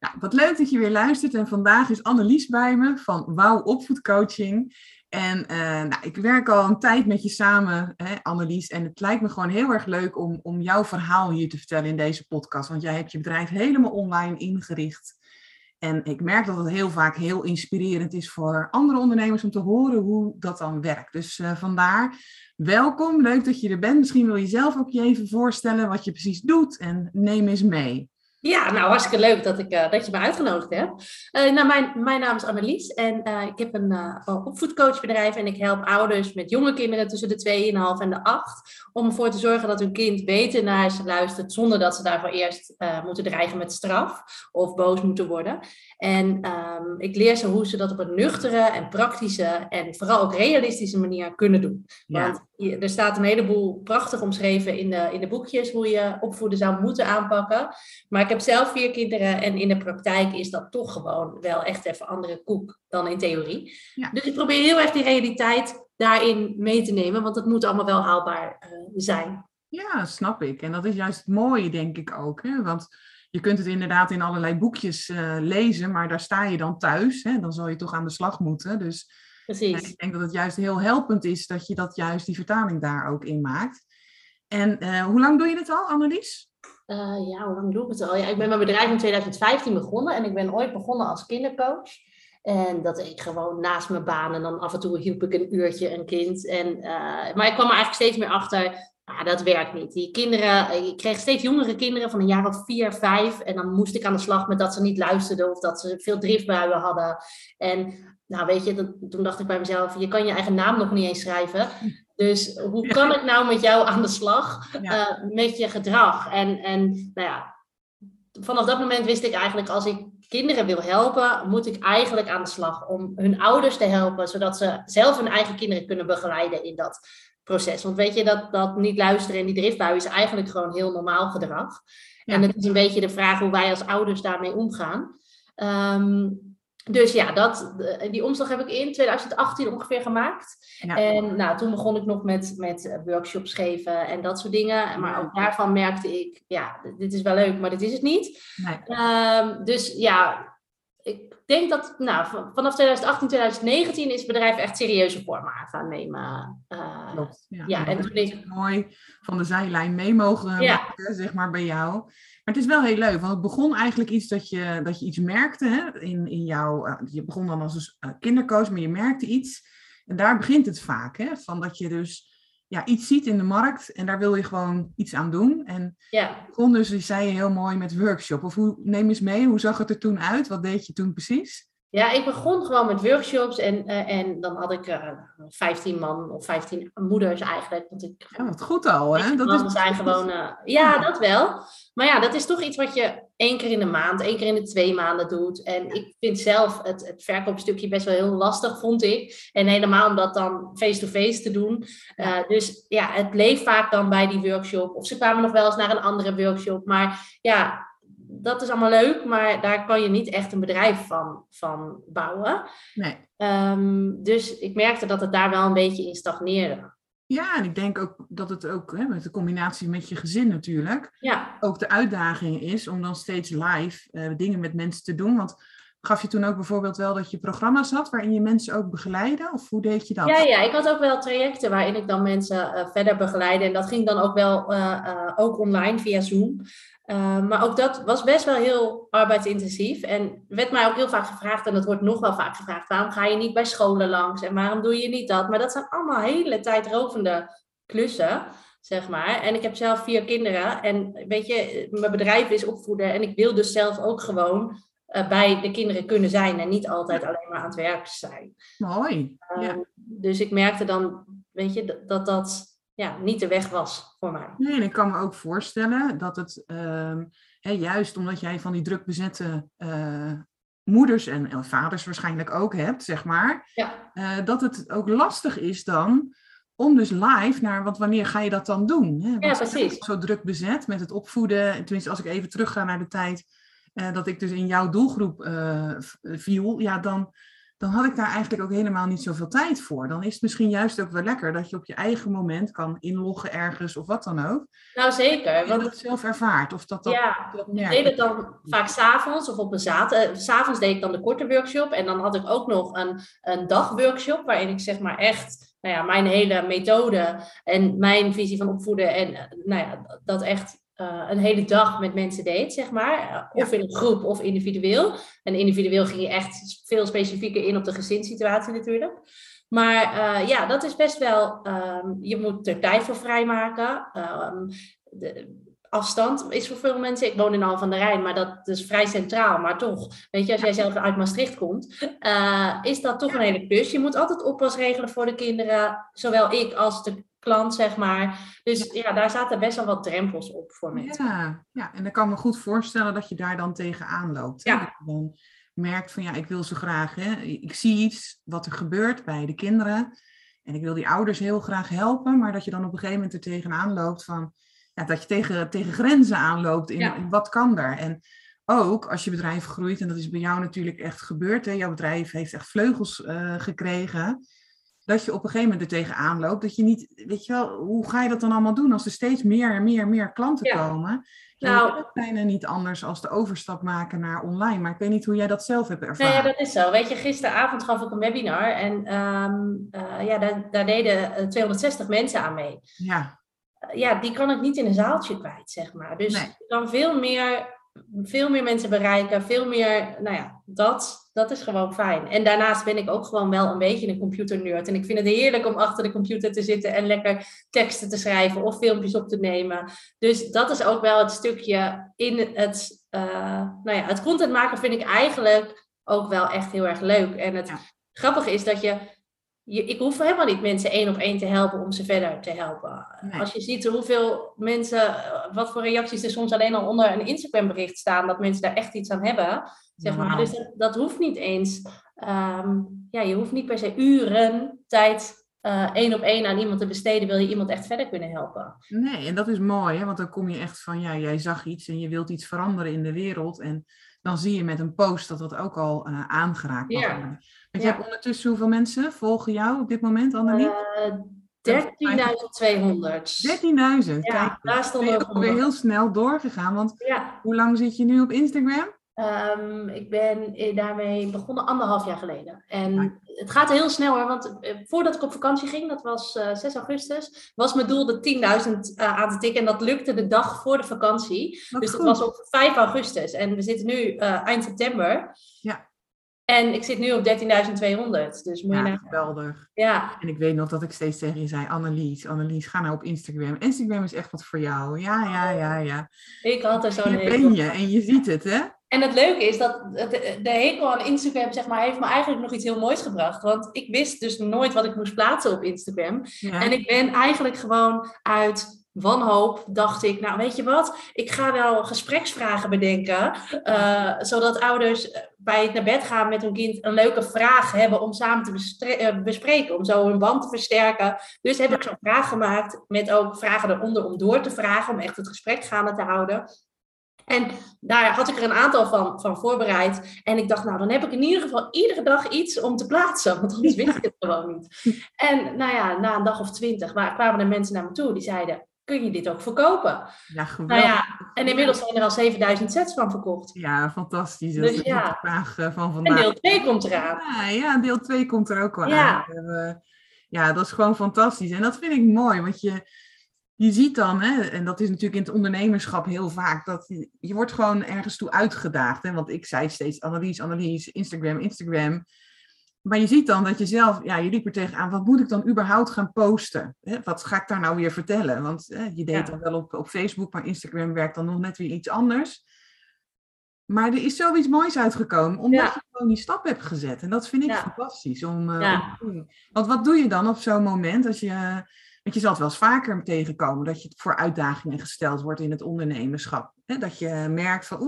Nou, wat leuk dat je weer luistert en vandaag is Annelies bij me van Wow Opvoedcoaching. En ik werk al een tijd met je samen, hè, Annelies, en het lijkt me gewoon heel erg leuk om jouw verhaal hier te vertellen in deze podcast. Want jij hebt je bedrijf helemaal online ingericht. En ik merk dat het heel vaak heel inspirerend is voor andere ondernemers om te horen hoe dat dan werkt. Dus vandaar, welkom, leuk dat je er bent. Misschien wil je zelf ook je even voorstellen wat je precies doet en neem eens mee. Ja, nou hartstikke leuk dat je me uitgenodigd hebt. Mijn naam is Annelies en ik heb een opvoedcoachbedrijf en ik help ouders met jonge kinderen tussen de 2,5 en de 8 om ervoor te zorgen dat hun kind beter naar ze luistert zonder dat ze daarvoor eerst moeten dreigen met straf of boos moeten worden. En ik leer ze hoe ze dat op een nuchtere en praktische en vooral ook realistische manier kunnen doen. Ja. Want er staat een heleboel prachtig omschreven in de boekjes hoe je opvoeden zou moeten aanpakken. Maar ik heb zelf 4 kinderen en in de praktijk is dat toch gewoon wel echt even andere koek dan in theorie. Ja. Dus ik probeer heel erg die realiteit daarin mee te nemen, want dat moet allemaal wel haalbaar zijn. Ja, snap ik. En dat is juist het mooie, denk ik ook. Hè? Want je kunt het inderdaad in allerlei boekjes lezen, maar daar sta je dan thuis. Hè? Dan zal je toch aan de slag moeten. Dus precies. Ik denk dat het juist heel helpend is dat je dat juist die vertaling daar ook in maakt. En hoe lang doe je dit al, Annelies? Hoe lang doe ik het al? Ja, ik ben mijn bedrijf in 2015 begonnen en ik ben ooit begonnen als kindercoach. En dat ik gewoon naast mijn baan en dan af en toe hielp ik een uurtje een kind. Maar ik kwam er eigenlijk steeds meer achter, dat werkt niet. Die kinderen, ik kreeg steeds jongere kinderen van een jaar of 4, 5. En dan moest ik aan de slag met dat ze niet luisterden of dat ze veel driftbuien hadden. En nou weet je, toen dacht ik bij mezelf, je kan je eigen naam nog niet eens schrijven. Dus hoe kan ik nou met jou aan de slag, met je gedrag? En vanaf dat moment wist ik eigenlijk, als ik kinderen wil helpen, moet ik eigenlijk aan de slag om hun ouders te helpen, zodat ze zelf hun eigen kinderen kunnen begeleiden in dat proces. Want weet je, dat niet luisteren en die driftbui is eigenlijk gewoon heel normaal gedrag. Ja. En het is een beetje de vraag hoe wij als ouders daarmee omgaan. Dus ja, die omslag heb ik in 2018 ongeveer gemaakt. Ja. En toen begon ik nog met workshops geven en dat soort dingen. Maar ook daarvan merkte ik, dit is wel leuk, maar dit is het niet. Nee. Ik denk dat vanaf 2018, 2019 is het bedrijf echt serieuze vormen gaan nemen. Klopt. En toen is het mooi van de zijlijn mee mogen maken, zeg maar, bij jou. Maar het is wel heel leuk, want het begon eigenlijk iets dat je iets merkte. Hè? In jouw, je begon dan als een kindercoach, maar je merkte iets. En daar begint het vaak, hè? Van dat je dus iets ziet in de markt en daar wil je gewoon iets aan doen. En begon dus, zei je heel mooi, met workshop. Of neem eens mee, hoe zag het er toen uit? Wat deed je toen precies? Ja, ik begon gewoon met workshops en dan had ik 15 man of 15 moeders eigenlijk. Want wat goed al, hè? Dat zijn gewoon, dat wel. Maar dat is toch iets wat je 1 keer in de maand, 1 keer in de 2 maanden doet. En ik vind zelf het verkoopstukje best wel heel lastig, vond ik. En helemaal om dat dan face-to-face te doen. Dus het bleef vaak dan bij die workshop. Of ze kwamen nog wel eens naar een andere workshop. Maar dat is allemaal leuk, maar daar kan je niet echt een bedrijf van bouwen. Nee. Dus ik merkte dat het daar wel een beetje in stagneerde. Ja, en ik denk ook dat het ook, hè, met de combinatie met je gezin natuurlijk, ook de uitdaging is om dan steeds live dingen met mensen te doen. Want gaf je toen ook bijvoorbeeld wel dat je programma's had waarin je mensen ook begeleidde? Of hoe deed je dat? Ja, ik had ook wel trajecten waarin ik dan mensen verder begeleidde. En dat ging dan ook wel ook online via Zoom. Maar ook dat was best wel heel arbeidsintensief. En werd mij ook heel vaak gevraagd, en dat wordt nog wel vaak gevraagd, waarom ga je niet bij scholen langs en waarom doe je niet dat? Maar dat zijn allemaal hele tijdrovende klussen, zeg maar. En ik heb zelf 4 kinderen en weet je, mijn bedrijf is opvoeden en ik wil dus zelf ook gewoon bij de kinderen kunnen zijn en niet altijd alleen maar aan het werk zijn. Mooi. Dus ik merkte dan, weet je, dat niet de weg was voor mij. Nee, en ik kan me ook voorstellen dat het Hè, juist omdat jij van die druk bezette moeders en vaders waarschijnlijk ook hebt, zeg maar. Ja. Dat het ook lastig is dan om dus live naar, want wanneer ga je dat dan doen? Hè? Ja, precies. Zo druk bezet met het opvoeden. Tenminste, als ik even terugga naar de tijd dat ik dus in jouw doelgroep viel, ja, dan had ik daar eigenlijk ook helemaal niet zoveel tijd voor. Dan is het misschien juist ook wel lekker dat je op je eigen moment kan inloggen ergens of wat dan ook. Nou, zeker. Want dat zelf ervaart. Of dat ja, dat merkt. Ik deed het dan vaak 's avonds of op een zaterdag. 's Avonds deed ik dan de korte workshop. En dan had ik ook nog een dagworkshop waarin ik zeg maar echt... Nou ja, mijn hele methode en mijn visie van opvoeden en nou ja, dat echt een hele dag met mensen deed, zeg maar. Of in een groep of individueel. En individueel ging je echt veel specifieker in op de gezinssituatie natuurlijk. Maar ja, dat is best wel, je moet er tijd voor vrijmaken. Afstand is voor veel mensen, ik woon in Alphen aan den Rijn, maar dat is vrij centraal, maar toch, weet je, als jij zelf uit Maastricht komt, is dat toch een hele klus. Je moet altijd oppas regelen voor de kinderen, zowel ik als de klant, zeg maar. Dus ja, daar zaten best wel wat drempels op voor mensen. Ja, en ik kan me goed voorstellen dat je daar dan tegenaan loopt. Ja. Dat je dan merkt van ja, ik wil ze graag, hè? Ik zie iets wat er gebeurt bij de kinderen en ik wil die ouders heel graag helpen, maar dat je dan op een gegeven moment er tegenaan loopt van... Ja, dat je tegen grenzen aanloopt in wat kan er. En ook als je bedrijf groeit, en dat is bij jou natuurlijk echt gebeurd. Hè? Jouw bedrijf heeft echt vleugels gekregen. Dat je op een gegeven moment er tegenaan loopt. Dat je niet, weet je wel, hoe ga je dat dan allemaal doen als er steeds meer klanten komen? Nou, het is bijna niet anders als de overstap maken naar online. Maar ik weet niet hoe jij dat zelf hebt ervaren. Nou ja, dat is zo. Weet je, gisteravond gaf ik een webinar. En daar deden 260 mensen aan mee. Ja. Ja, die kan ik niet in een zaaltje kwijt, zeg maar. Dus je kan veel meer mensen bereiken, veel meer, nou ja, dat is gewoon fijn. En daarnaast ben ik ook gewoon wel een beetje een computernerd. En ik vind het heerlijk om achter de computer te zitten en lekker teksten te schrijven of filmpjes op te nemen. Dus dat is ook wel het stukje in het, het content maken vind ik eigenlijk ook wel echt heel erg leuk. En het grappige is dat ik hoef helemaal niet mensen 1 op 1 te helpen om ze verder te helpen. Nee. Als je ziet hoeveel mensen, wat voor reacties er soms alleen al onder een Instagram bericht staan, dat mensen daar echt iets aan hebben. Zeg maar. Dus dat hoeft niet eens. Je hoeft niet per se uren tijd 1 op 1 aan iemand te besteden, wil je iemand echt verder kunnen helpen. Nee, en dat is mooi, hè? Want dan kom je echt van, ja, jij zag iets en je wilt iets veranderen in de wereld en... Dan zie je met een post dat ook al aangeraakt wordt. Yeah. Want je hebt ondertussen hoeveel mensen volgen jou op dit moment, Annelies? 13.200. 13.000. Ja, daar stonden we ook weer heel snel doorgegaan. Want hoe lang zit je nu op Instagram? Ik ben daarmee begonnen 1,5 jaar geleden. En het gaat heel snel hoor, want voordat ik op vakantie ging, dat was 6 augustus, was mijn doel de 10.000 aan te tikken. En dat lukte de dag voor de vakantie. Wat dus goed. Dat was op 5 augustus. En we zitten nu eind september. Ja. En ik zit nu op 13.200. Dus geweldig. Ja. En ik weet nog dat ik steeds tegen je zei, Annelies, ga nou op Instagram. Instagram is echt wat voor jou. Ja. Ik had er zo'n... Hier ben je en je ziet het, hè? En het leuke is dat de hekel aan Instagram, zeg maar, heeft me eigenlijk nog iets heel moois gebracht. Want ik wist dus nooit wat ik moest plaatsen op Instagram. Ja. En ik ben eigenlijk gewoon uit wanhoop, dacht ik, nou weet je wat, ik ga wel gespreksvragen bedenken. Zodat ouders bij het naar bed gaan met hun kind een leuke vraag hebben om samen te bespreken. Om zo hun band te versterken. Dus heb ik zo'n vraag gemaakt met ook vragen eronder om door te vragen. Om echt het gesprek gaande te houden. En daar had ik er een aantal van voorbereid. En ik dacht, nou, dan heb ik in ieder geval iedere dag iets om te plaatsen. Want anders wist ik het gewoon niet. En nou ja, na een dag of 20 kwamen er mensen naar me toe. Die zeiden, kun je dit ook verkopen? Ja, geweldig. Nou ja, en inmiddels zijn er al 7000 sets van verkocht. Ja, fantastisch. Dat is de vraag van vandaag. En deel 2 komt eraan. Ja, deel 2 komt er ook al aan. Ja, dat is gewoon fantastisch. En dat vind ik mooi, want je ziet dan, hè, en dat is natuurlijk in het ondernemerschap heel vaak, dat je wordt gewoon ergens toe uitgedaagd. Hè? Want ik zei steeds Annelies, Instagram. Maar je ziet dan dat je zelf, je liep er tegenaan, wat moet ik dan überhaupt gaan posten? Hè? Wat ga ik daar nou weer vertellen? Want je deed dat wel op Facebook, maar Instagram werkt dan nog net weer iets anders. Maar er is zoiets moois uitgekomen, omdat je gewoon die stap hebt gezet. En dat vind ik fantastisch om te doen. Want wat doe je dan op zo'n moment als je... Want je zal het wel eens vaker tegenkomen dat je voor uitdagingen gesteld wordt in het ondernemerschap. Hè? Dat je merkt van,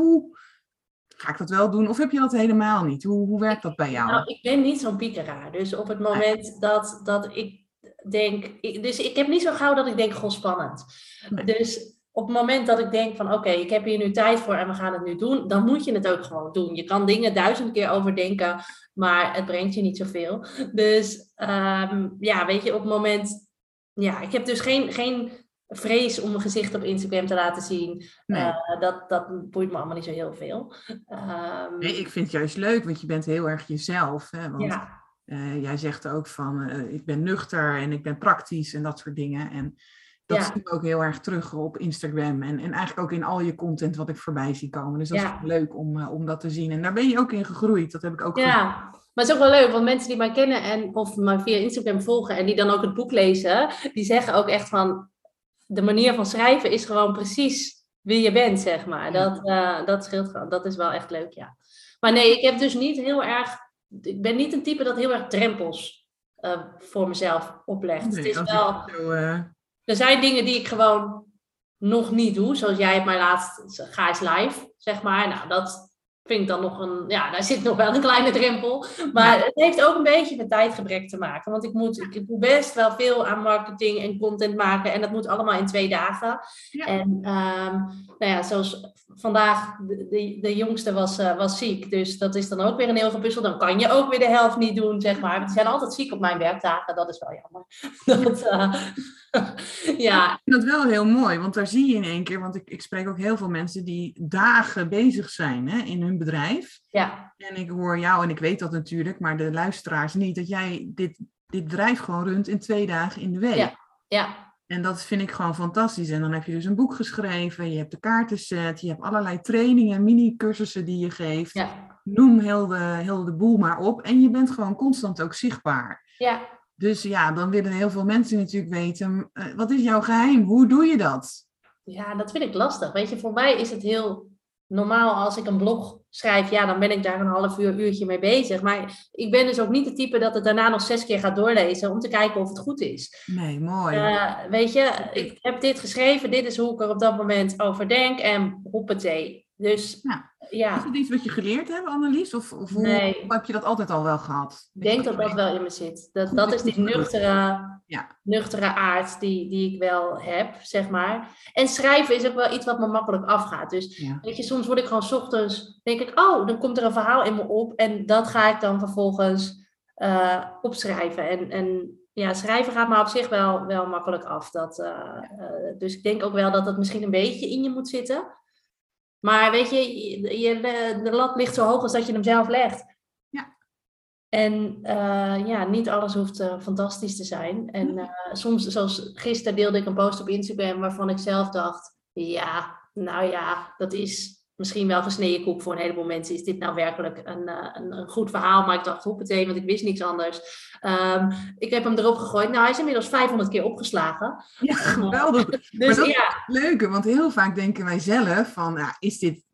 ga ik dat wel doen? Of heb je dat helemaal niet? Hoe werkt dat bij jou? Nou, ik ben niet zo'n piekeraar. Dus op het moment dat ik denk... Dus ik heb niet zo gauw dat ik denk, goh, spannend. Nee. Dus op het moment dat ik denk van, oké, ik heb hier nu tijd voor en we gaan het nu doen, dan moet je het ook gewoon doen. Je kan dingen 1000 keer overdenken, maar het brengt je niet zoveel. Dus weet je, op het moment... Ja, ik heb dus geen vrees om mijn gezicht op Instagram te laten zien. Nee. Dat boeit me allemaal niet zo heel veel. Nee, ik vind het juist leuk, want je bent heel erg jezelf. Hè? Want jij zegt ook van, ik ben nuchter en ik ben praktisch en dat soort dingen. En dat zie ik ook heel erg terug op Instagram. En eigenlijk ook in al je content wat ik voorbij zie komen. Dus dat is leuk om dat te zien. En daar ben je ook in gegroeid. Dat heb ik ook gedaan. Maar het is ook wel leuk, want mensen die mij kennen of mij via Instagram volgen en die dan ook het boek lezen, die zeggen ook echt van, de manier van schrijven is gewoon precies wie je bent, zeg maar. Dat scheelt gewoon. Dat is wel echt leuk, ja. Maar nee, ik heb dus niet heel erg... Ik ben niet een type dat heel erg drempels voor mezelf oplegt. Nee, het is wel... Er zijn dingen die ik gewoon nog niet doe, zoals jij hebt mij laatst, ga eens live, zeg maar. Nou, dat... vind ik dan nog daar zit nog wel een kleine drempel. Maar het heeft ook een beetje met tijdgebrek te maken. Want ik moet best wel veel aan marketing en content maken. En dat moet allemaal in 2 dagen. Ja. En zoals vandaag, de jongste was ziek. Dus dat is dan ook weer een heel gepuzzel. Dan kan je ook weer de helft niet doen, zeg maar. Want ze zijn altijd ziek op mijn werkdagen. Dat is wel jammer. Ik vind dat wel heel mooi. Want daar zie je in één keer. Want ik spreek ook heel veel mensen die dagen bezig zijn, hè, in hun bedrijf. Ja. En ik hoor jou, en ik weet dat natuurlijk, maar de luisteraars niet, dat jij dit bedrijf gewoon runt in 2 dagen in de week. Ja. Ja. En dat vind ik gewoon fantastisch. En dan heb je dus een boek geschreven, je hebt de kaartenset, je hebt allerlei trainingen, mini-cursussen die je geeft. Ja. Noem heel de boel maar op. En je bent gewoon constant ook zichtbaar. Ja. Dus ja, dan willen heel veel mensen natuurlijk weten, wat is jouw geheim? Hoe doe je dat? Ja, dat vind ik lastig. Weet je, voor mij is het heel... Normaal als ik een blog schrijf, dan ben ik daar een uurtje mee bezig. Maar ik ben dus ook niet de type dat het daarna nog 6 keer gaat doorlezen om te kijken of het goed is. Nee, mooi. Weet je, ik heb dit geschreven, dit is hoe ik er op dat moment over denk en hoppatee. Dus, Is dat iets wat je geleerd hebt, Annelies? Of hoe heb je dat altijd al wel gehad? Ik denk dat dat wel in me zit. Dat is die nuchtere aard die ik wel heb, zeg maar. En schrijven is ook wel iets wat me makkelijk afgaat. Dus weet je, soms word ik gewoon 's ochtends, denk ik, dan komt er een verhaal in me op. En dat ga ik dan vervolgens opschrijven. En ja, schrijven gaat me op zich wel makkelijk af. Dus ik denk ook wel dat het misschien een beetje in je moet zitten. Maar weet je, de lat ligt zo hoog als dat je hem zelf legt. Ja. En niet alles hoeft fantastisch te zijn. En soms, zoals gisteren, deelde ik een post op Instagram waarvan ik zelf dacht... dat is misschien wel gesneden koek voor een heleboel mensen. Is dit nou werkelijk een goed verhaal? Maar ik dacht, hoppatee, want ik wist niks anders. Ik heb hem erop gegooid. Nou, hij is inmiddels 500 keer opgeslagen. Ja, geweldig. Dus dat is het leuke, want heel vaak denken wij zelf van, is dit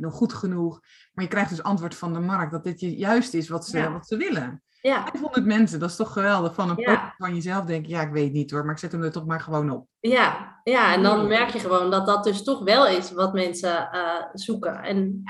nog goed genoeg? Maar je krijgt dus antwoord van de markt dat dit juist is wat ze willen. Ja. 500 mensen, dat is toch geweldig. Van een post van jezelf denk ik, ik weet niet hoor, maar ik zet hem er toch maar gewoon op. Ja, ja, en dan merk je gewoon dat dus toch wel is wat mensen zoeken. En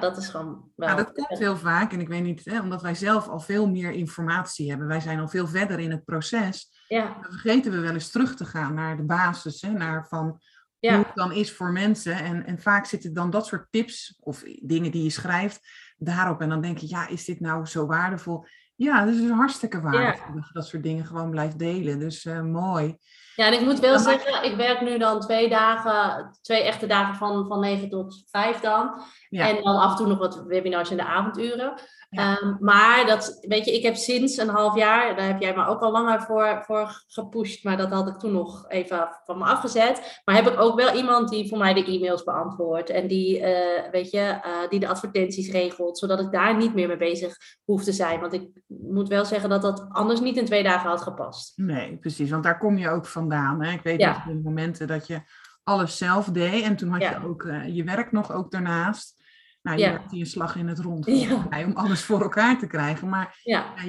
dat is gewoon wel... Ja, dat komt heel vaak. En ik weet niet, omdat wij zelf al veel meer informatie hebben. Wij zijn al veel verder in het proces. Ja. Dan vergeten we wel eens terug te gaan naar de basis, naar van... Ja. Hoe het dan is voor mensen. En vaak zitten dan dat soort tips of dingen die je schrijft daarop. En dan denk je, is dit nou zo waardevol? Ja, dat is hartstikke waardevol. Ja. Dat je dat soort dingen gewoon blijft delen. Dus mooi. Ja, en ik moet wel zeggen, ik werk nu dan 2 dagen, 2 echte dagen van 9 tot 5 dan. Ja. En dan af en toe nog wat webinars in de avonduren. Ja. Maar dat, weet je, ik heb sinds een half jaar, daar heb jij me ook al langer voor gepusht, maar dat had ik toen nog even van me afgezet. Maar heb ik ook wel iemand die voor mij de e-mails beantwoordt en die, die de advertenties regelt, zodat ik daar niet meer mee bezig hoef te zijn. Want ik moet wel zeggen dat anders niet in 2 dagen had gepast. Nee, precies, want daar kom je ook vandaan. Hè? Ik weet nog de momenten dat je alles zelf deed en toen had je ook je werk nog ook daarnaast. Nou, je maakt hier een slag in het rond om alles voor elkaar te krijgen. Maar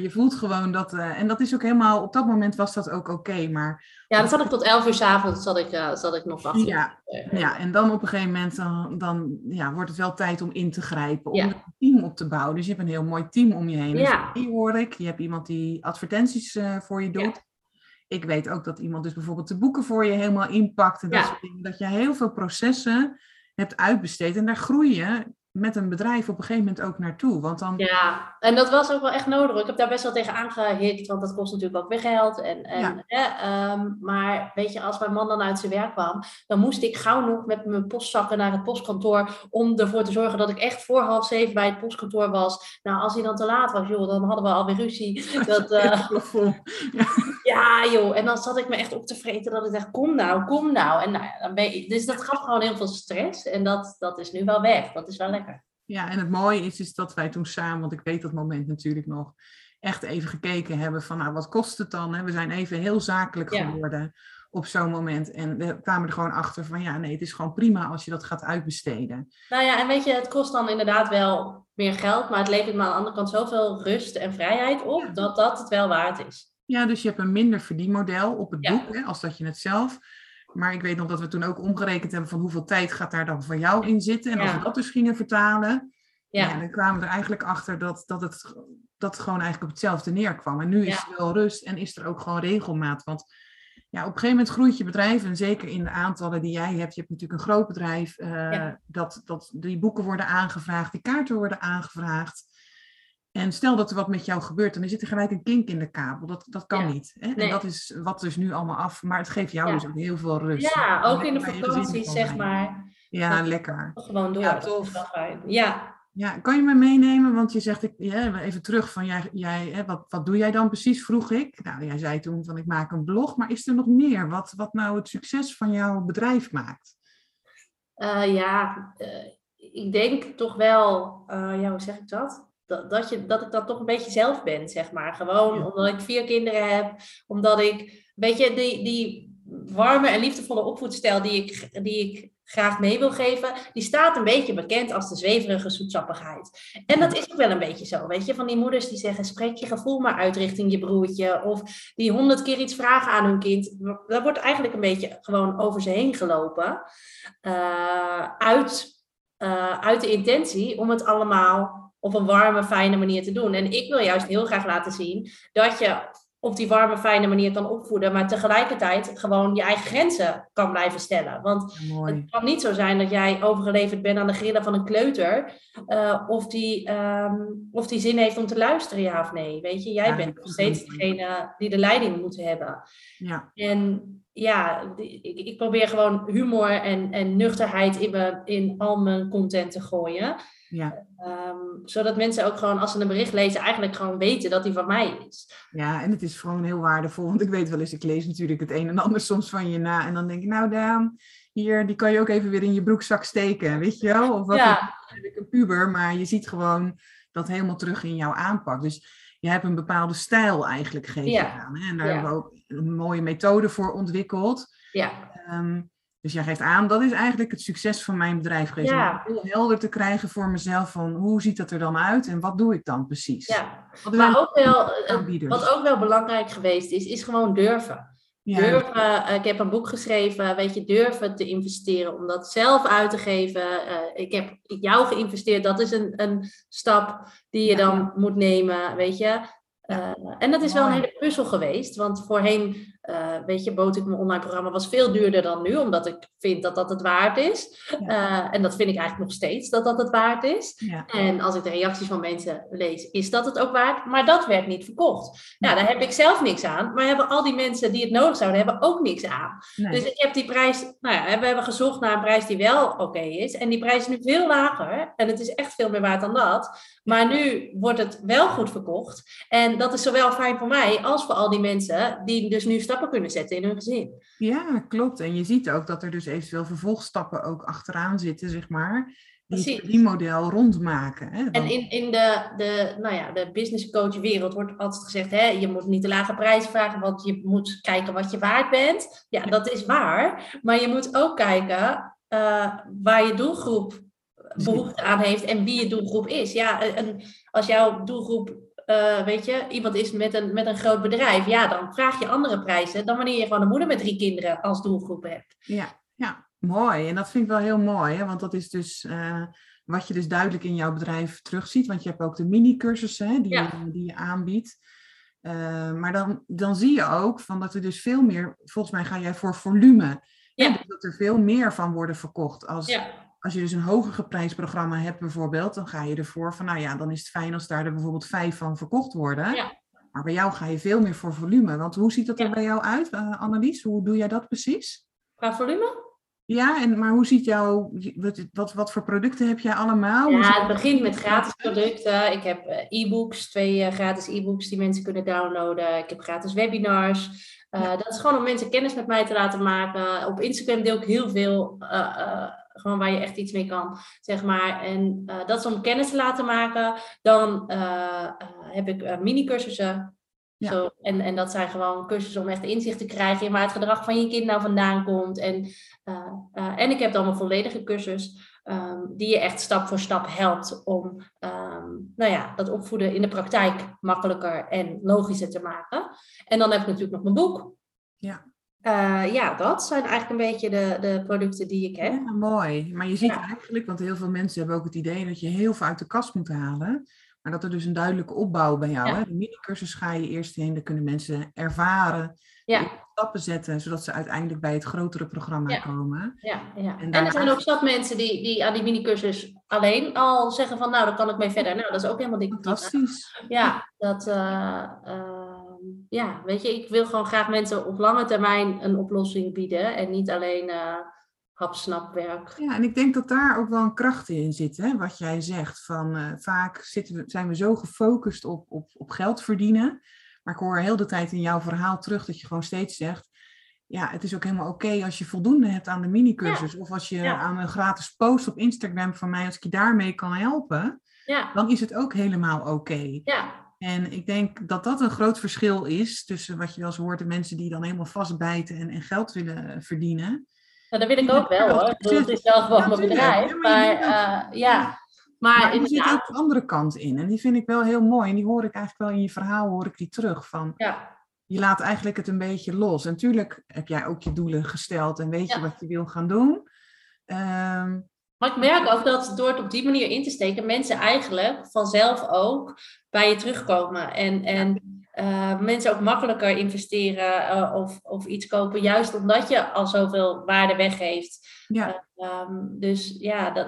je voelt gewoon dat... en dat is ook helemaal... Op dat moment was dat ook oké, maar... Ja, dat zat ik tot 11 uur 's avonds zat ik nog wachten. Ja, en dan op een gegeven moment... Dan wordt het wel tijd om in te grijpen. Om een team op te bouwen. Dus je hebt een heel mooi team om je heen. Ja. Dus hoor ik. Je hebt iemand die advertenties voor je doet. Ja. Ik weet ook dat iemand dus bijvoorbeeld de boeken voor je helemaal inpakt. En dat soort dingen. Dat je heel veel processen hebt uitbesteed. En daar groei je... met een bedrijf op een gegeven moment ook naartoe. Want dan... Ja, en dat was ook wel echt nodig. Ik heb daar best wel tegen aangehikt, want dat kost natuurlijk ook weer geld. Maar weet je, als mijn man dan uit zijn werk kwam, dan moest ik gauw nog met mijn postzakken naar het postkantoor, om ervoor te zorgen dat ik echt voor 6:30 bij het postkantoor was. Nou, als hij dan te laat was, joh, dan hadden we alweer ruzie. En dan zat ik me echt op te vreten dat ik dacht, kom nou. En dan ben ik, dus dat gaf gewoon heel veel stress. En dat is nu wel weg. Dat is wel lekker. Ja, en het mooie is dat wij toen samen, want ik weet dat moment natuurlijk nog, echt even gekeken hebben van, nou, wat kost het dan? Hè? We zijn even heel zakelijk geworden op zo'n moment. En we kwamen er gewoon achter van, het is gewoon prima als je dat gaat uitbesteden. Nou ja, en weet je, het kost dan inderdaad wel meer geld, maar het levert me aan de andere kant zoveel rust en vrijheid op, dat het wel waard is. Ja, dus je hebt een minder verdienmodel op het boek, hè, als dat je het zelf... Maar ik weet nog dat we toen ook omgerekend hebben van hoeveel tijd gaat daar dan voor jou in zitten. En als we dat dus gingen vertalen, dan kwamen we er eigenlijk achter dat het gewoon eigenlijk op hetzelfde neerkwam. En nu is er wel rust en is er ook gewoon regelmaat. Want op een gegeven moment groeit je bedrijf en zeker in de aantallen die jij hebt. Je hebt natuurlijk een groot bedrijf, dat die boeken worden aangevraagd, die kaarten worden aangevraagd. En stel dat er wat met jou gebeurt, dan zit er gelijk een kink in de kabel. Dat kan niet. Hè? Nee. En dat is wat dus nu allemaal af. Maar het geeft jou dus ook heel veel rust. Ja, ook in de vakanties, zeg maar. Ja, lekker. Gewoon door. Ja, tof. Ja, kan je me meenemen? Want je zegt, even terug van, jij, wat doe jij dan precies, vroeg ik. Nou, jij zei toen van, ik maak een blog. Maar is er nog meer? Wat nou het succes van jouw bedrijf maakt? Ik denk toch wel, hoe zeg ik dat? Dat ik dat toch een beetje zelf ben, zeg maar. Gewoon omdat ik 4 kinderen heb. Omdat ik, weet je, die warme en liefdevolle opvoedstijl die ik graag mee wil geven, die staat een beetje bekend als de zweverige zoetsappigheid. En dat is ook wel een beetje zo, weet je. Van die moeders die zeggen, spreek je gevoel maar uit richting je broertje. Of die 100 keer iets vragen aan hun kind. Dat wordt eigenlijk een beetje gewoon over ze heen gelopen. Uit de intentie om het allemaal op een warme, fijne manier te doen. En ik wil juist heel graag laten zien dat je op die warme, fijne manier kan opvoeden, maar tegelijkertijd gewoon je eigen grenzen kan blijven stellen. Want het kan niet zo zijn dat jij overgeleverd bent aan de grillen van een kleuter, of die zin heeft om te luisteren, ja of nee. Weet je, jij bent nog steeds degene die de leiding moet hebben. Ja. En ik probeer gewoon humor en nuchterheid in al mijn content te gooien. Ja. Zodat mensen ook gewoon, als ze een bericht lezen, eigenlijk gewoon weten dat die van mij is. Ja, en het is gewoon heel waardevol. Want ik weet wel eens, ik lees natuurlijk het een en ander soms van je na. En dan denk ik, nou Daan, hier, die kan je ook even weer in je broekzak steken, weet je wel? Of heb ik een puber, maar je ziet gewoon dat helemaal terug in jouw aanpak. Dus je hebt een bepaalde stijl eigenlijk gegeven aan. Hè? En daar hebben we ook een mooie methode voor ontwikkeld. Ja. Dus jij geeft aan, dat is eigenlijk het succes van mijn bedrijf geweest. Ja. Om heel helder te krijgen voor mezelf van hoe ziet dat er dan uit en wat doe ik dan precies. Ja. Wat ook wel belangrijk geweest is gewoon durven. Ja. Durven, ik heb een boek geschreven, weet je, durven te investeren, om dat zelf uit te geven. Ik heb jou geïnvesteerd, dat is een stap die je dan moet nemen, weet je. En dat is wel een hele puzzel geweest, want voorheen, bood ik mijn online programma, was veel duurder dan nu, omdat ik vind dat dat het waard is. Ja. En dat vind ik eigenlijk nog steeds, dat dat het waard is. Ja. En als ik de reacties van mensen lees, is dat het ook waard, maar dat werd niet verkocht. Ja. Nou, daar heb ik zelf niks aan, maar hebben al die mensen die het nodig zouden hebben ook niks aan. Nee. Dus ik heb die prijs, we hebben gezocht naar een prijs die wel oké is, en die prijs is nu veel lager, en het is echt veel meer waard dan dat, maar nu wordt het wel goed verkocht, en dat is zowel fijn voor mij als voor al die mensen die dus nu stappen kunnen zetten in hun gezin. Ja, klopt. En je ziet ook dat er dus eventueel vervolgstappen ook achteraan zitten, zeg maar. Die model rondmaken. Hè? Want... En in de business coach wereld wordt altijd gezegd, hè, je moet niet de lage prijs vragen, want je moet kijken wat je waard bent. Ja, dat is waar. Maar je moet ook kijken waar je doelgroep behoefte aan heeft en wie je doelgroep is. Ja, en als jouw doelgroep, iemand is met een groot bedrijf, ja, dan vraag je andere prijzen dan wanneer je gewoon een moeder met 3 kinderen als doelgroep hebt. Ja, mooi. En dat vind ik wel heel mooi, hè? Want dat is dus wat je dus duidelijk in jouw bedrijf terugziet. Want je hebt ook de mini-cursussen hè, die je aanbiedt. Maar dan zie je ook van dat er dus veel meer, volgens mij ga jij voor volume. Ja. Dus dat er veel meer van worden verkocht. Als je dus een hoger geprijsd programma hebt bijvoorbeeld, dan ga je ervoor van, nou ja, dan is het fijn als daar er bijvoorbeeld 5 van verkocht worden. Ja. Maar bij jou ga je veel meer voor volume. Want hoe ziet dat er bij jou uit, Annelies? Hoe doe jij dat precies? Qua volume? Ja, maar hoe ziet jouw... Wat voor producten heb jij allemaal? Ja, het begint met gratis producten. Ik heb e-books, 2 gratis e-books die mensen kunnen downloaden. Ik heb gratis webinars. Dat is gewoon om mensen kennis met mij te laten maken. Op Instagram deel ik heel veel... gewoon waar je echt iets mee kan, zeg maar. En dat is om kennis te laten maken. Dan heb ik mini-cursussen. Ja. Zo, en dat zijn gewoon cursussen om echt inzicht te krijgen in waar het gedrag van je kind nou vandaan komt. En ik heb dan een volledige cursus die je echt stap voor stap helpt om dat opvoeden in de praktijk makkelijker en logischer te maken. En dan heb ik natuurlijk nog mijn boek. Ja. Dat zijn eigenlijk een beetje de producten die ik heb. Ja, mooi. Maar je ziet eigenlijk, want heel veel mensen hebben ook het idee dat je heel veel uit de kast moet halen. Maar dat er dus een duidelijke opbouw bij jou. Ja. Hè? De minicursus ga je eerst heen, dan kunnen mensen ervaren, stappen zetten, zodat ze uiteindelijk bij het grotere programma komen. Ja. En er zijn ook zat mensen die aan die minicursus alleen al zeggen van, nou, daar kan ik mee verder. Nou, dat is ook helemaal dik. Fantastisch. Ja, dat... ik wil gewoon graag mensen op lange termijn een oplossing bieden en niet alleen hapsnapwerk. Ja, en ik denk dat daar ook wel een kracht in zit, hè? Wat jij zegt. Van vaak zijn we zo gefocust op geld verdienen, maar ik hoor heel de tijd in jouw verhaal terug dat je gewoon steeds zegt, ja, het is ook helemaal oké als je voldoende hebt aan de minicursus of als je aan een gratis post op Instagram van mij, als ik je daarmee kan helpen, dan is het ook helemaal oké. Ja. En ik denk dat dat een groot verschil is tussen wat je wel eens hoort, de mensen die dan helemaal vastbijten en geld willen verdienen. Nou, dat wil ik ook wel hoor. Het is wel gewoon mijn bedrijf. Maar er zit ook de andere kant in. En die vind ik wel heel mooi. En die hoor ik eigenlijk wel in je verhaal, hoor ik die terug. Van, je laat eigenlijk het een beetje los. En natuurlijk heb jij ook je doelen gesteld en weet je wat je wil gaan doen. Maar ik merk ook dat door het op die manier in te steken, mensen eigenlijk vanzelf ook bij je terugkomen. En mensen ook makkelijker investeren of iets kopen, juist omdat je al zoveel waarde weggeeft. Ja.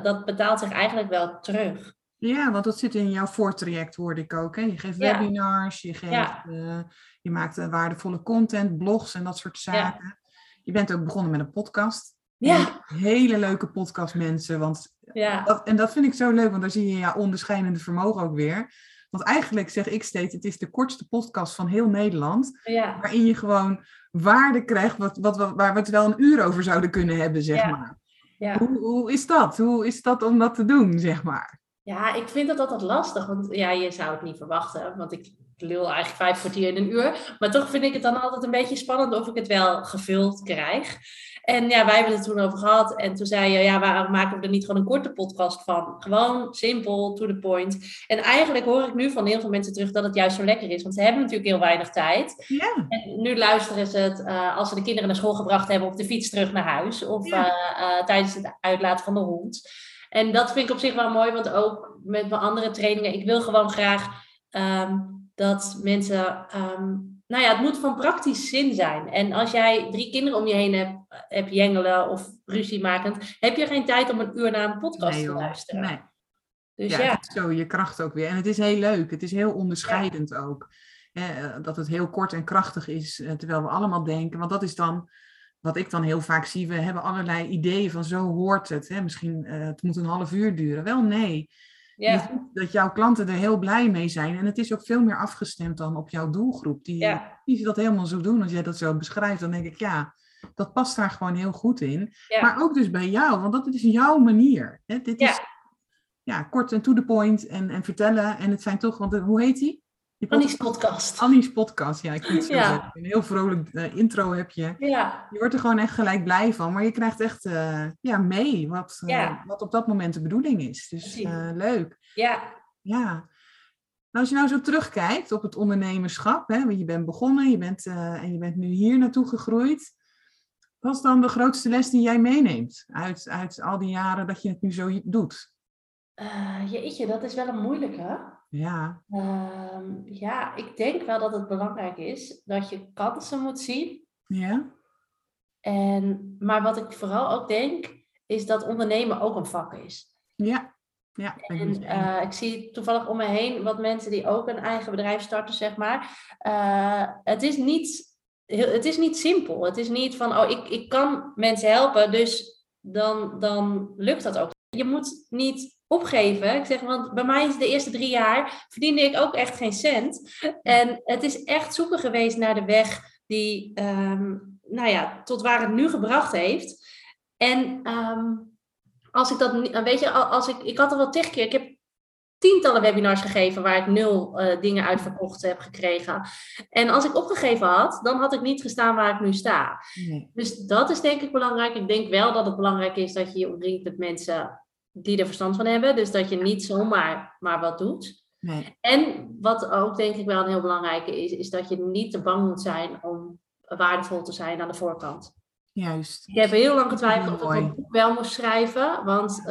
Dat betaalt zich eigenlijk wel terug. Ja, want dat zit in jouw voortraject, hoorde ik ook. Hè? Je geeft webinars, je maakt waardevolle content, blogs en dat soort zaken. Ja. Je bent ook begonnen met een podcast. Ja. Hele leuke podcast, mensen. Want dat vind ik zo leuk, want daar zie je jouw onderscheidende vermogen ook weer. Want eigenlijk zeg ik steeds, het is de kortste podcast van heel Nederland. Ja. Waarin je gewoon waarde krijgt waar we het wel een uur over zouden kunnen hebben, zeg maar. Ja. Hoe is dat? Hoe is dat om dat te doen, zeg maar? Ja, ik vind dat altijd lastig. Want je zou het niet verwachten. Want ik lul eigenlijk 5 kwartier in een uur. Maar toch vind ik het dan altijd een beetje spannend of ik het wel gevuld krijg. En wij hebben het toen over gehad. En toen zei je, waarom maken we er niet gewoon een korte podcast van? Gewoon simpel, to the point. En eigenlijk hoor ik nu van heel veel mensen terug dat het juist zo lekker is. Want ze hebben natuurlijk heel weinig tijd. Ja. En nu luisteren ze het als ze de kinderen naar school gebracht hebben op de fiets terug naar huis. Of tijdens het uitlaten van de hond. En dat vind ik op zich wel mooi. Want ook met mijn andere trainingen. Ik wil gewoon graag dat mensen... het moet van praktisch zin zijn. En als jij 3 kinderen om je heen hebt jengelen of ruziemakend, heb je geen tijd om een uur naar een podcast te luisteren. Nee. Dus het is zo je kracht ook weer. En het is heel leuk. Het is heel onderscheidend ook. Dat het heel kort en krachtig is, terwijl we allemaal denken. Want dat is dan wat ik dan heel vaak zie. We hebben allerlei ideeën van zo hoort het. Hè? Misschien het moet een half uur duren. Wel, nee. Ja. Je ziet dat jouw klanten er heel blij mee zijn. En het is ook veel meer afgestemd dan op jouw doelgroep. Die dat helemaal zo doen. Als jij dat zo beschrijft, dan denk ik, dat past daar gewoon heel goed in. Ja. Maar ook dus bij jou, want dat is jouw manier. Hè? Dit is kort en to the point en vertellen. En het zijn toch, want hoe heet die? Annie's podcast. Annie's podcast, ja. Ik vind het zo leuk. Een heel vrolijk intro heb je. Ja. Je wordt er gewoon echt gelijk blij van. Maar je krijgt echt mee wat op dat moment de bedoeling is. Dus leuk. Ja. Nou, als je nou zo terugkijkt op het ondernemerschap. Hè, want je bent begonnen en je bent nu hier naartoe gegroeid. Wat is dan de grootste les die jij meeneemt uit al die jaren dat je het nu zo doet? Jeetje, dat is wel een moeilijke. Ja. Ik denk wel dat het belangrijk is dat je kansen moet zien. Ja. Maar wat ik vooral ook denk, is dat ondernemen ook een vak is. Ja. Ja. Ik zie toevallig om me heen wat mensen die ook een eigen bedrijf starten, zeg maar. Het is niet simpel. Het is niet van, ik kan mensen helpen, dus dan lukt dat ook. Je moet niet opgeven. Ik zeg, want bij mij is de eerste 3 jaar verdiende ik ook echt geen cent. En het is echt zoeken geweest naar de weg die, tot waar het nu gebracht heeft. En als ik dat, weet je, ik had al wel 10 keer, ik heb tientallen webinars gegeven waar ik 0 dingen uitverkocht heb gekregen. En als ik opgegeven had, dan had ik niet gestaan waar ik nu sta. Nee. Dus dat is denk ik belangrijk. Ik denk wel dat het belangrijk is dat je je omringt met mensen die er verstand van hebben. Dus dat je niet zomaar maar wat doet. Nee. En wat ook denk ik wel een heel belangrijke is, is dat je niet te bang moet zijn om waardevol te zijn aan de voorkant. Juist. Ik heb heel lang getwijfeld of ik het boek wel moest schrijven. Want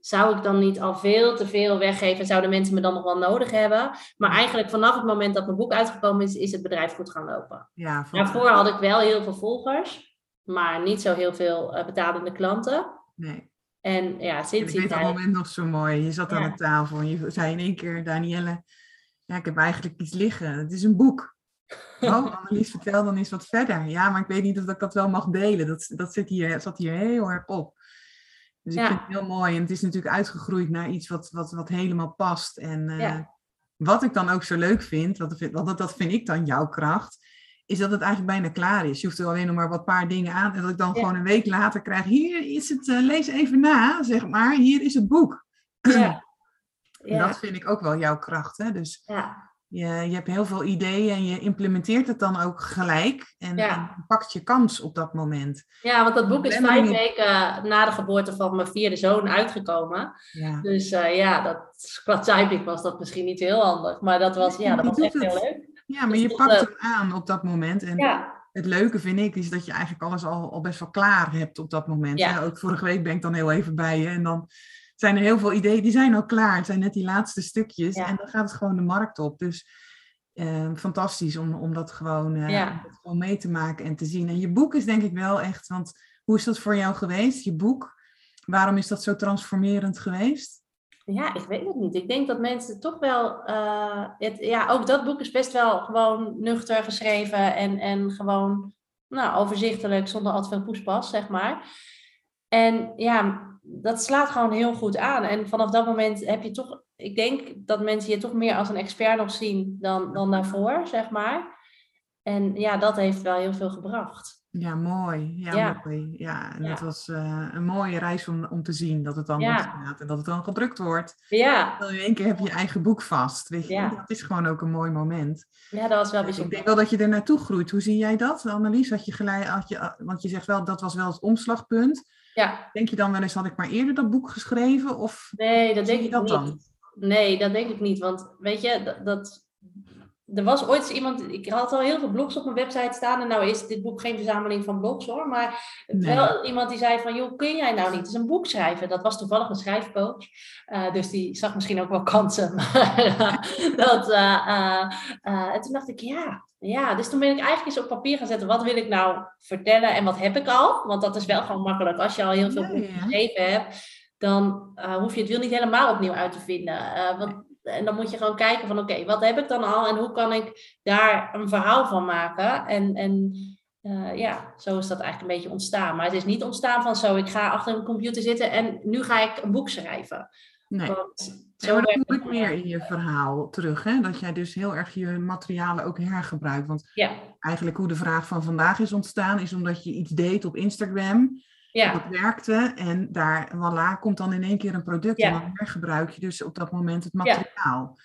zou ik dan niet al veel te veel weggeven en zouden mensen me dan nog wel nodig hebben? Maar eigenlijk vanaf het moment dat mijn boek uitgekomen is, is het bedrijf goed gaan lopen. Ja, daarvoor had ik wel heel veel volgers, maar niet zo heel veel betalende klanten. Nee. En ja, sinds ik weet dat moment nog zo mooi. Je zat aan de tafel en je zei in 1 keer, Danielle, ja, ik heb eigenlijk iets liggen. Het is een boek. Oh, Annelies, vertel dan eens wat verder. Ja, maar ik weet niet of ik dat wel mag delen. Dat zat hier heel erg op. Dus ik vind het heel mooi. En het is natuurlijk uitgegroeid naar iets wat helemaal past. En wat ik dan ook zo leuk vind, want dat vind ik dan jouw kracht, is dat het eigenlijk bijna klaar is. Je hoeft er alleen nog maar wat paar dingen aan. En dat ik dan gewoon een week later krijg, hier is het, lees even na, zeg maar. Hier is het boek. Ja. Ja. Dat vind ik ook wel jouw kracht. Hè? Dus je hebt heel veel ideeën en je implementeert het dan ook gelijk. En pakt je kans op dat moment. Ja, want dat boek is 5 weken na de geboorte van mijn 4e zoon uitgekomen. Ja. Dus qua timing was dat misschien niet heel handig. Maar dat was echt heel leuk. Ja, maar je pakt hem aan op dat moment. En het leuke vind ik, is dat je eigenlijk alles al best wel klaar hebt op dat moment. Ja. Ja, ook vorige week ben ik dan heel even bij je. En dan zijn er heel veel ideeën, die zijn al klaar. Het zijn net die laatste stukjes. Ja. En dan gaat het gewoon de markt op. Dus fantastisch om dat gewoon, gewoon mee te maken en te zien. En je boek is denk ik wel echt, want hoe is dat voor jou geweest, je boek? Waarom is dat zo transformerend geweest? Ja, ik weet het niet. Ik denk dat mensen toch wel... ook dat boek is best wel gewoon nuchter geschreven en gewoon overzichtelijk, zonder al te veel poespas, zeg maar. En ja, dat slaat gewoon heel goed aan. En vanaf dat moment heb je toch... Ik denk dat mensen je toch meer als een expert nog zien dan daarvoor, zeg maar. En ja, dat heeft wel heel veel gebracht. Ja, mooi. Ja. Ja, en dat was een mooie reis om te zien dat het dan ontstaat en dat het dan gedrukt wordt. Ja. Dan in 1 keer heb je eigen boek vast. Weet je? Ja. Dat is gewoon ook een mooi moment. Ja, dat was wel bijzonder. Ik denk wel dat je er naartoe groeit. Hoe zie jij dat, Annelies? Want je zegt wel, dat was wel het omslagpunt. Ja. Denk je dan wel eens, had ik maar eerder dat boek geschreven? Of nee, dat denk ik niet. Dan? Nee, dat denk ik niet. Want weet je, er was ooit iemand, ik had al heel veel blogs op mijn website staan. En nou is dit boek geen verzameling van blogs hoor. Maar wel iemand die zei van, joh, kun jij nou niet eens een boek schrijven? Dat was toevallig een schrijfcoach. Dus die zag misschien ook wel kansen. En toen dacht ik, dus toen ben ik eigenlijk eens op papier gaan zetten. Wat wil ik nou vertellen en wat heb ik al? Want dat is wel gewoon makkelijk. Als je al heel veel boeken geschreven hebt, dan hoef je het wiel niet helemaal opnieuw uit te vinden. En dan moet je gewoon kijken van oké, wat heb ik dan al en hoe kan ik daar een verhaal van maken? En zo is dat eigenlijk een beetje ontstaan. Maar het is niet ontstaan van ik ga achter een computer zitten en nu ga ik een boek schrijven. Nee, maar dat kom ik meer in je verhaal terug. Hè? Dat jij dus heel erg je materialen ook hergebruikt. Want eigenlijk hoe de vraag van vandaag is ontstaan, is omdat je iets deed op Instagram. Ja. Dat werkte en daar, voilà, komt dan in 1 keer een product en dan hergebruik je dus op dat moment het materiaal.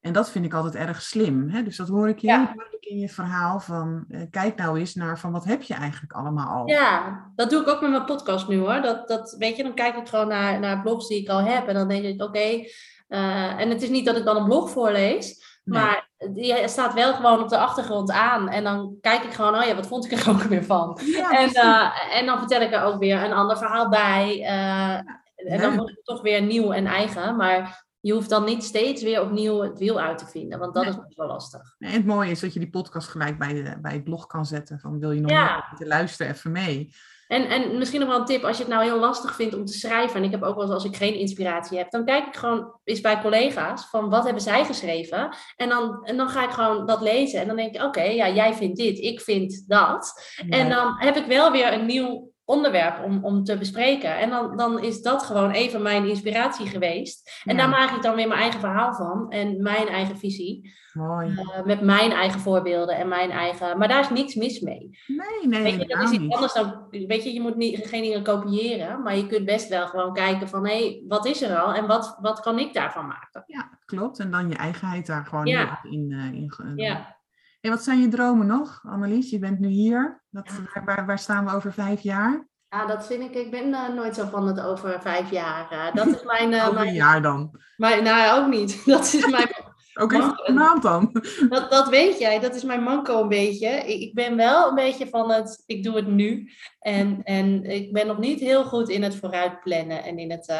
En dat vind ik altijd erg slim. Hè? Dus dat hoor ik heel duidelijk in je verhaal van... kijk nou eens naar van wat heb je eigenlijk allemaal al. Ja, dat doe ik ook met mijn podcast nu hoor. Dat weet je, dan kijk ik gewoon naar blogs die ik al heb. En dan denk ik, oké. En het is niet dat ik dan een blog voorlees. Nee. Maar die staat wel gewoon op de achtergrond aan. En dan kijk ik gewoon, oh ja, wat vond ik er ook weer van? Ja, en dan vertel ik er ook weer een ander verhaal bij. En dan wordt het toch weer nieuw en eigen. Maar... je hoeft dan niet steeds weer opnieuw het wiel uit te vinden. Want dat is best wel lastig. En het mooie is dat je die podcast gelijk bij het blog kan zetten. Van wil je nog te luisteren, even mee. En misschien nog wel een tip. Als je het nou heel lastig vindt om te schrijven. En ik heb ook wel eens als ik geen inspiratie heb. Dan kijk ik gewoon eens bij collega's. Van wat hebben zij geschreven. En dan ga ik gewoon dat lezen. En dan denk ik oké, ja, jij vindt dit. Ik vind dat. Ja. En dan heb ik wel weer een nieuw... onderwerp om te bespreken. En dan is dat gewoon even mijn inspiratie geweest. En daar maak ik dan weer mijn eigen verhaal van. En mijn eigen visie. Mooi. Met mijn eigen voorbeelden en mijn eigen... Maar daar is niks mis mee. Nee, weet je, dat is iets anders dan... Weet je, je moet geen dingen kopiëren. Maar je kunt best wel gewoon kijken van... Hé, wat is er al? En wat kan ik daarvan maken? Ja, klopt. En dan je eigenheid daar gewoon in. Ja. En wat zijn je dromen nog, Annelies? Je bent nu hier. Waar staan we over 5 jaar? Ja, dat vind ik. Ik ben nooit zo van het over 5 jaar. Dat is mijn... over een jaar dan? Nou, ook niet. Dat is mijn... Oké, vanavond dan. Dat weet jij. Dat is mijn manco een beetje. Ik ben wel een beetje van het... Ik doe het nu. En ik ben nog niet heel goed in het vooruit plannen. En in het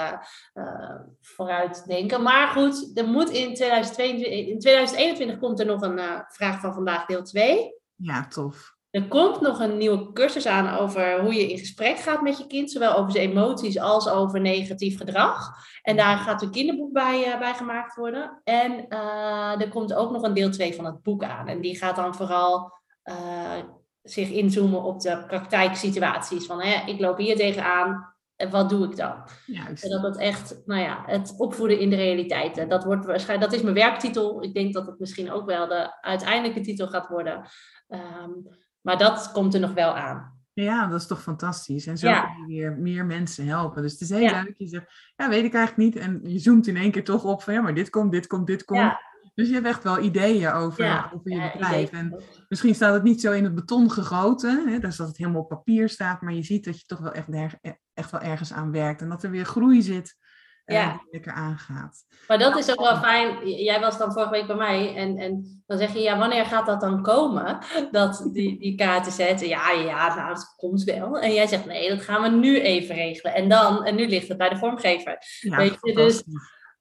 vooruitdenken. Maar goed, er moet in 2021 komt er nog een vraag van vandaag deel 2. Ja, tof. Er komt nog een nieuwe cursus aan over hoe je in gesprek gaat met je kind. Zowel over zijn emoties als over negatief gedrag. En daar gaat een kinderboek bij gemaakt worden. En er komt ook nog een deel 2 van het boek aan. En die gaat dan vooral zich inzoomen op de praktijksituaties. Van ik loop hier tegenaan. En wat doe ik dan? Juist. En dat echt, het opvoeden in de realiteit. En dat is mijn werktitel. Ik denk dat het misschien ook wel de uiteindelijke titel gaat worden. Maar dat komt er nog wel aan. Ja, dat is toch fantastisch. En zo kun je weer meer mensen helpen. Dus het is heel leuk. Je zegt, weet ik eigenlijk niet. En je zoomt in één keer toch op van, maar dit komt. Ja. Dus je hebt echt wel ideeën over je bedrijf. En misschien staat het niet zo in het beton gegoten. Hè, dus dat het helemaal op papier staat. Maar je ziet dat je toch wel echt wel ergens aan werkt. En dat er weer groei zit. Ja. Lekker aangaat. Maar dat is ook wel fijn. Jij was dan vorige week bij mij en dan zeg je, wanneer gaat dat dan komen? Dat die kaarten zetten. Dat komt wel. En jij zegt, nee, dat gaan we nu even regelen. En nu ligt het bij de vormgever. Ja, weet je,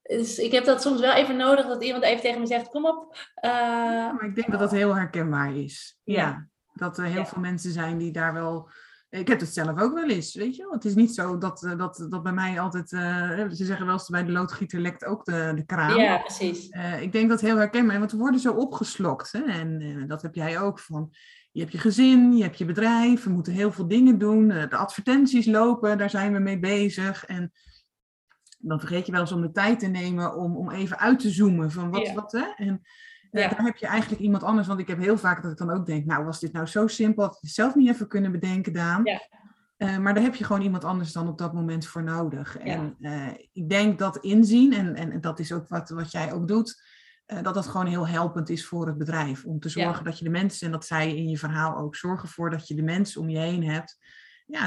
dus ik heb dat soms wel even nodig dat iemand even tegen me zegt, kom op. Maar ik denk dat dat heel herkenbaar is. Ja. Dat er heel veel mensen zijn die daar wel... Ik heb het zelf ook wel eens, weet je wel. Het is niet zo dat bij mij altijd... ze zeggen wel eens, bij de loodgieter lekt ook de kraan. Ja, precies. Ik denk dat heel herkenbaar is, want we worden zo opgeslokt. Hè? En dat heb jij ook. Van, je hebt je gezin, je hebt je bedrijf. We moeten heel veel dingen doen. De advertenties lopen, daar zijn we mee bezig. En dan vergeet je wel eens om de tijd te nemen om even uit te zoomen. Van wat hè? En, daar heb je eigenlijk iemand anders, want ik heb heel vaak dat ik dan ook denk, was dit nou zo simpel, had ik het zelf niet even kunnen bedenken, Daan. Ja. Maar daar heb je gewoon iemand anders dan op dat moment voor nodig. Ja. En ik denk dat inzien, en dat is ook wat jij ook doet, dat gewoon heel helpend is voor het bedrijf. Om te zorgen dat je de mensen, en dat zei je in je verhaal ook, zorg ervoor dat je de mensen om je heen hebt,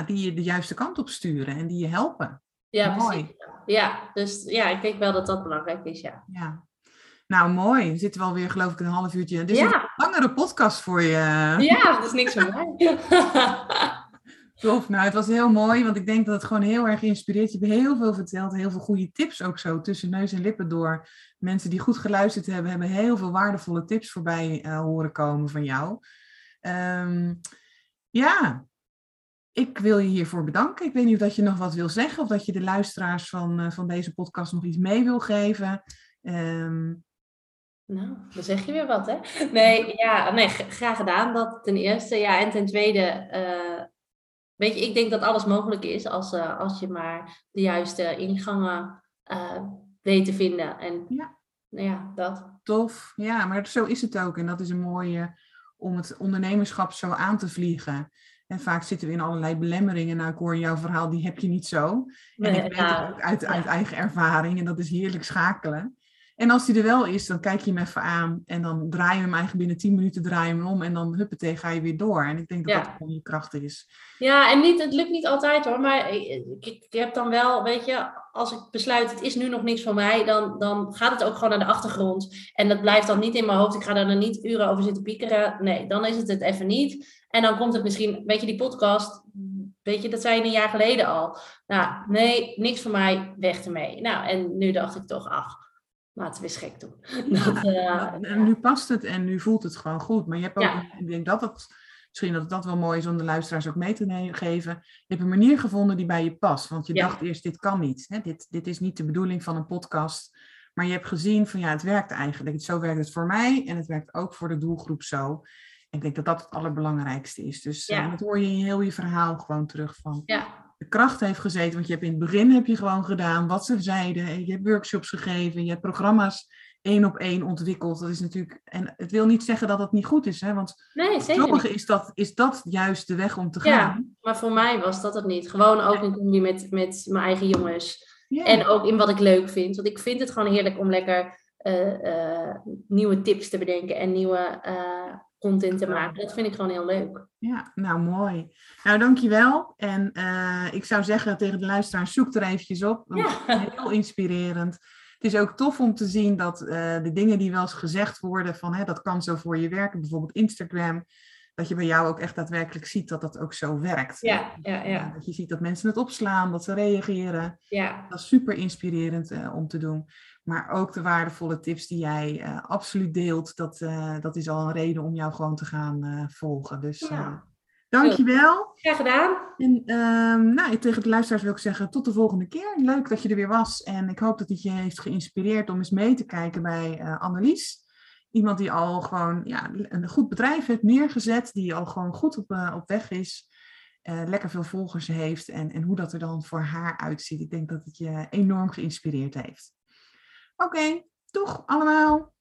die je de juiste kant op sturen en die je helpen. Ja, mooi. Precies. Ja, dus ik denk wel dat belangrijk is, ja. Nou, mooi. We zitten wel weer, geloof ik, een half uurtje. Dit is een langere podcast voor je. Ja, dat is niks voor mij. Tof. Nou, het was heel mooi, want ik denk dat het gewoon heel erg inspireert. Je hebt heel veel verteld, heel veel goede tips ook zo tussen neus en lippen door. Mensen die goed geluisterd hebben, hebben heel veel waardevolle tips voorbij horen komen van jou. Ik wil je hiervoor bedanken. Ik weet niet of dat je nog wat wil zeggen of dat je de luisteraars van deze podcast nog iets mee wil geven. Nou, dan zeg je weer wat, hè? Nee, graag gedaan. Dat ten eerste, en ten tweede, weet je, ik denk dat alles mogelijk is als je maar de juiste ingangen weet te vinden. En dat. Tof, maar zo is het ook. En dat is een mooie om het ondernemerschap zo aan te vliegen. En vaak zitten we in allerlei belemmeringen. Nou, ik hoor jouw verhaal, die heb je niet zo. En ik weet het ook uit eigen ervaring en dat is heerlijk schakelen. En als die er wel is, dan kijk je hem even aan. En dan draai je hem eigenlijk binnen 10 minuten om. En dan huppatee, ga je weer door. En ik denk dat dat gewoon je kracht is. Ja, en het lukt niet altijd hoor. Maar ik heb dan wel, weet je, als ik besluit, het is nu nog niks voor mij. Dan gaat het ook gewoon naar de achtergrond. En dat blijft dan niet in mijn hoofd. Ik ga daar dan niet uren over zitten piekeren. Nee, dan is het even niet. En dan komt het misschien, weet je, die podcast... Weet je, dat zei je 1 jaar geleden al. Nou, nee, niks voor mij, weg ermee. Nou, en nu dacht ik toch, laten we eens gek doen. Nu past het en nu voelt het gewoon goed. Maar je hebt ook, ik denk dat het, misschien dat dat wel mooi is om de luisteraars ook mee te geven. Je hebt een manier gevonden die bij je past. Want je dacht eerst, dit kan niet. Hè? Dit is niet de bedoeling van een podcast. Maar je hebt gezien van, het werkt eigenlijk. Zo werkt het voor mij en het werkt ook voor de doelgroep zo. Ik denk dat dat het allerbelangrijkste is. Dus dat hoor je in heel je verhaal gewoon terug van. Ja. De kracht heeft gezeten, want je hebt in het begin heb je gewoon gedaan wat ze zeiden. Je hebt workshops gegeven, je hebt programma's 1-op-1 ontwikkeld. Dat is natuurlijk, en het wil niet zeggen dat dat niet goed is, hè? Want voor sommigen is dat juist de weg om te gaan. Ja, maar voor mij was dat het niet. Gewoon ook in combi met mijn eigen jongens. Ja. En ook in wat ik leuk vind. Want ik vind het gewoon heerlijk om lekker nieuwe tips te bedenken en nieuwe... content te maken. Dat vind ik gewoon heel leuk. Ja, nou mooi. Nou, dankjewel. En ik zou zeggen tegen de luisteraars, zoek er eventjes op. Want het is heel inspirerend. Het is ook tof om te zien dat de dingen die wel eens gezegd worden van dat kan zo voor je werken, bijvoorbeeld Instagram, dat je bij jou ook echt daadwerkelijk ziet dat dat ook zo werkt. Ja. Dat je ziet dat mensen het opslaan, dat ze reageren. Ja. Dat is super inspirerend om te doen. Maar ook de waardevolle tips die jij absoluut deelt, dat is al een reden om jou gewoon te gaan volgen. Dus dankjewel. Graag gedaan. En tegen de luisteraars wil ik zeggen, tot de volgende keer. Leuk dat je er weer was. En ik hoop dat het je heeft geïnspireerd om eens mee te kijken bij Annelies. Iemand die al gewoon een goed bedrijf heeft neergezet, die al gewoon goed op weg is, lekker veel volgers heeft en hoe dat er dan voor haar uitziet. Ik denk dat het je enorm geïnspireerd heeft. Oké, doeg allemaal!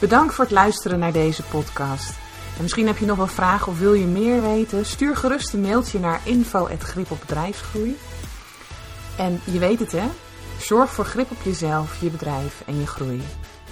Bedankt voor het luisteren naar deze podcast. En misschien heb je nog wel vragen of wil je meer weten? Stuur gerust een mailtje naar info@gripopbedrijfsgroei. En je weet het hè? Zorg voor grip op jezelf, je bedrijf en je groei.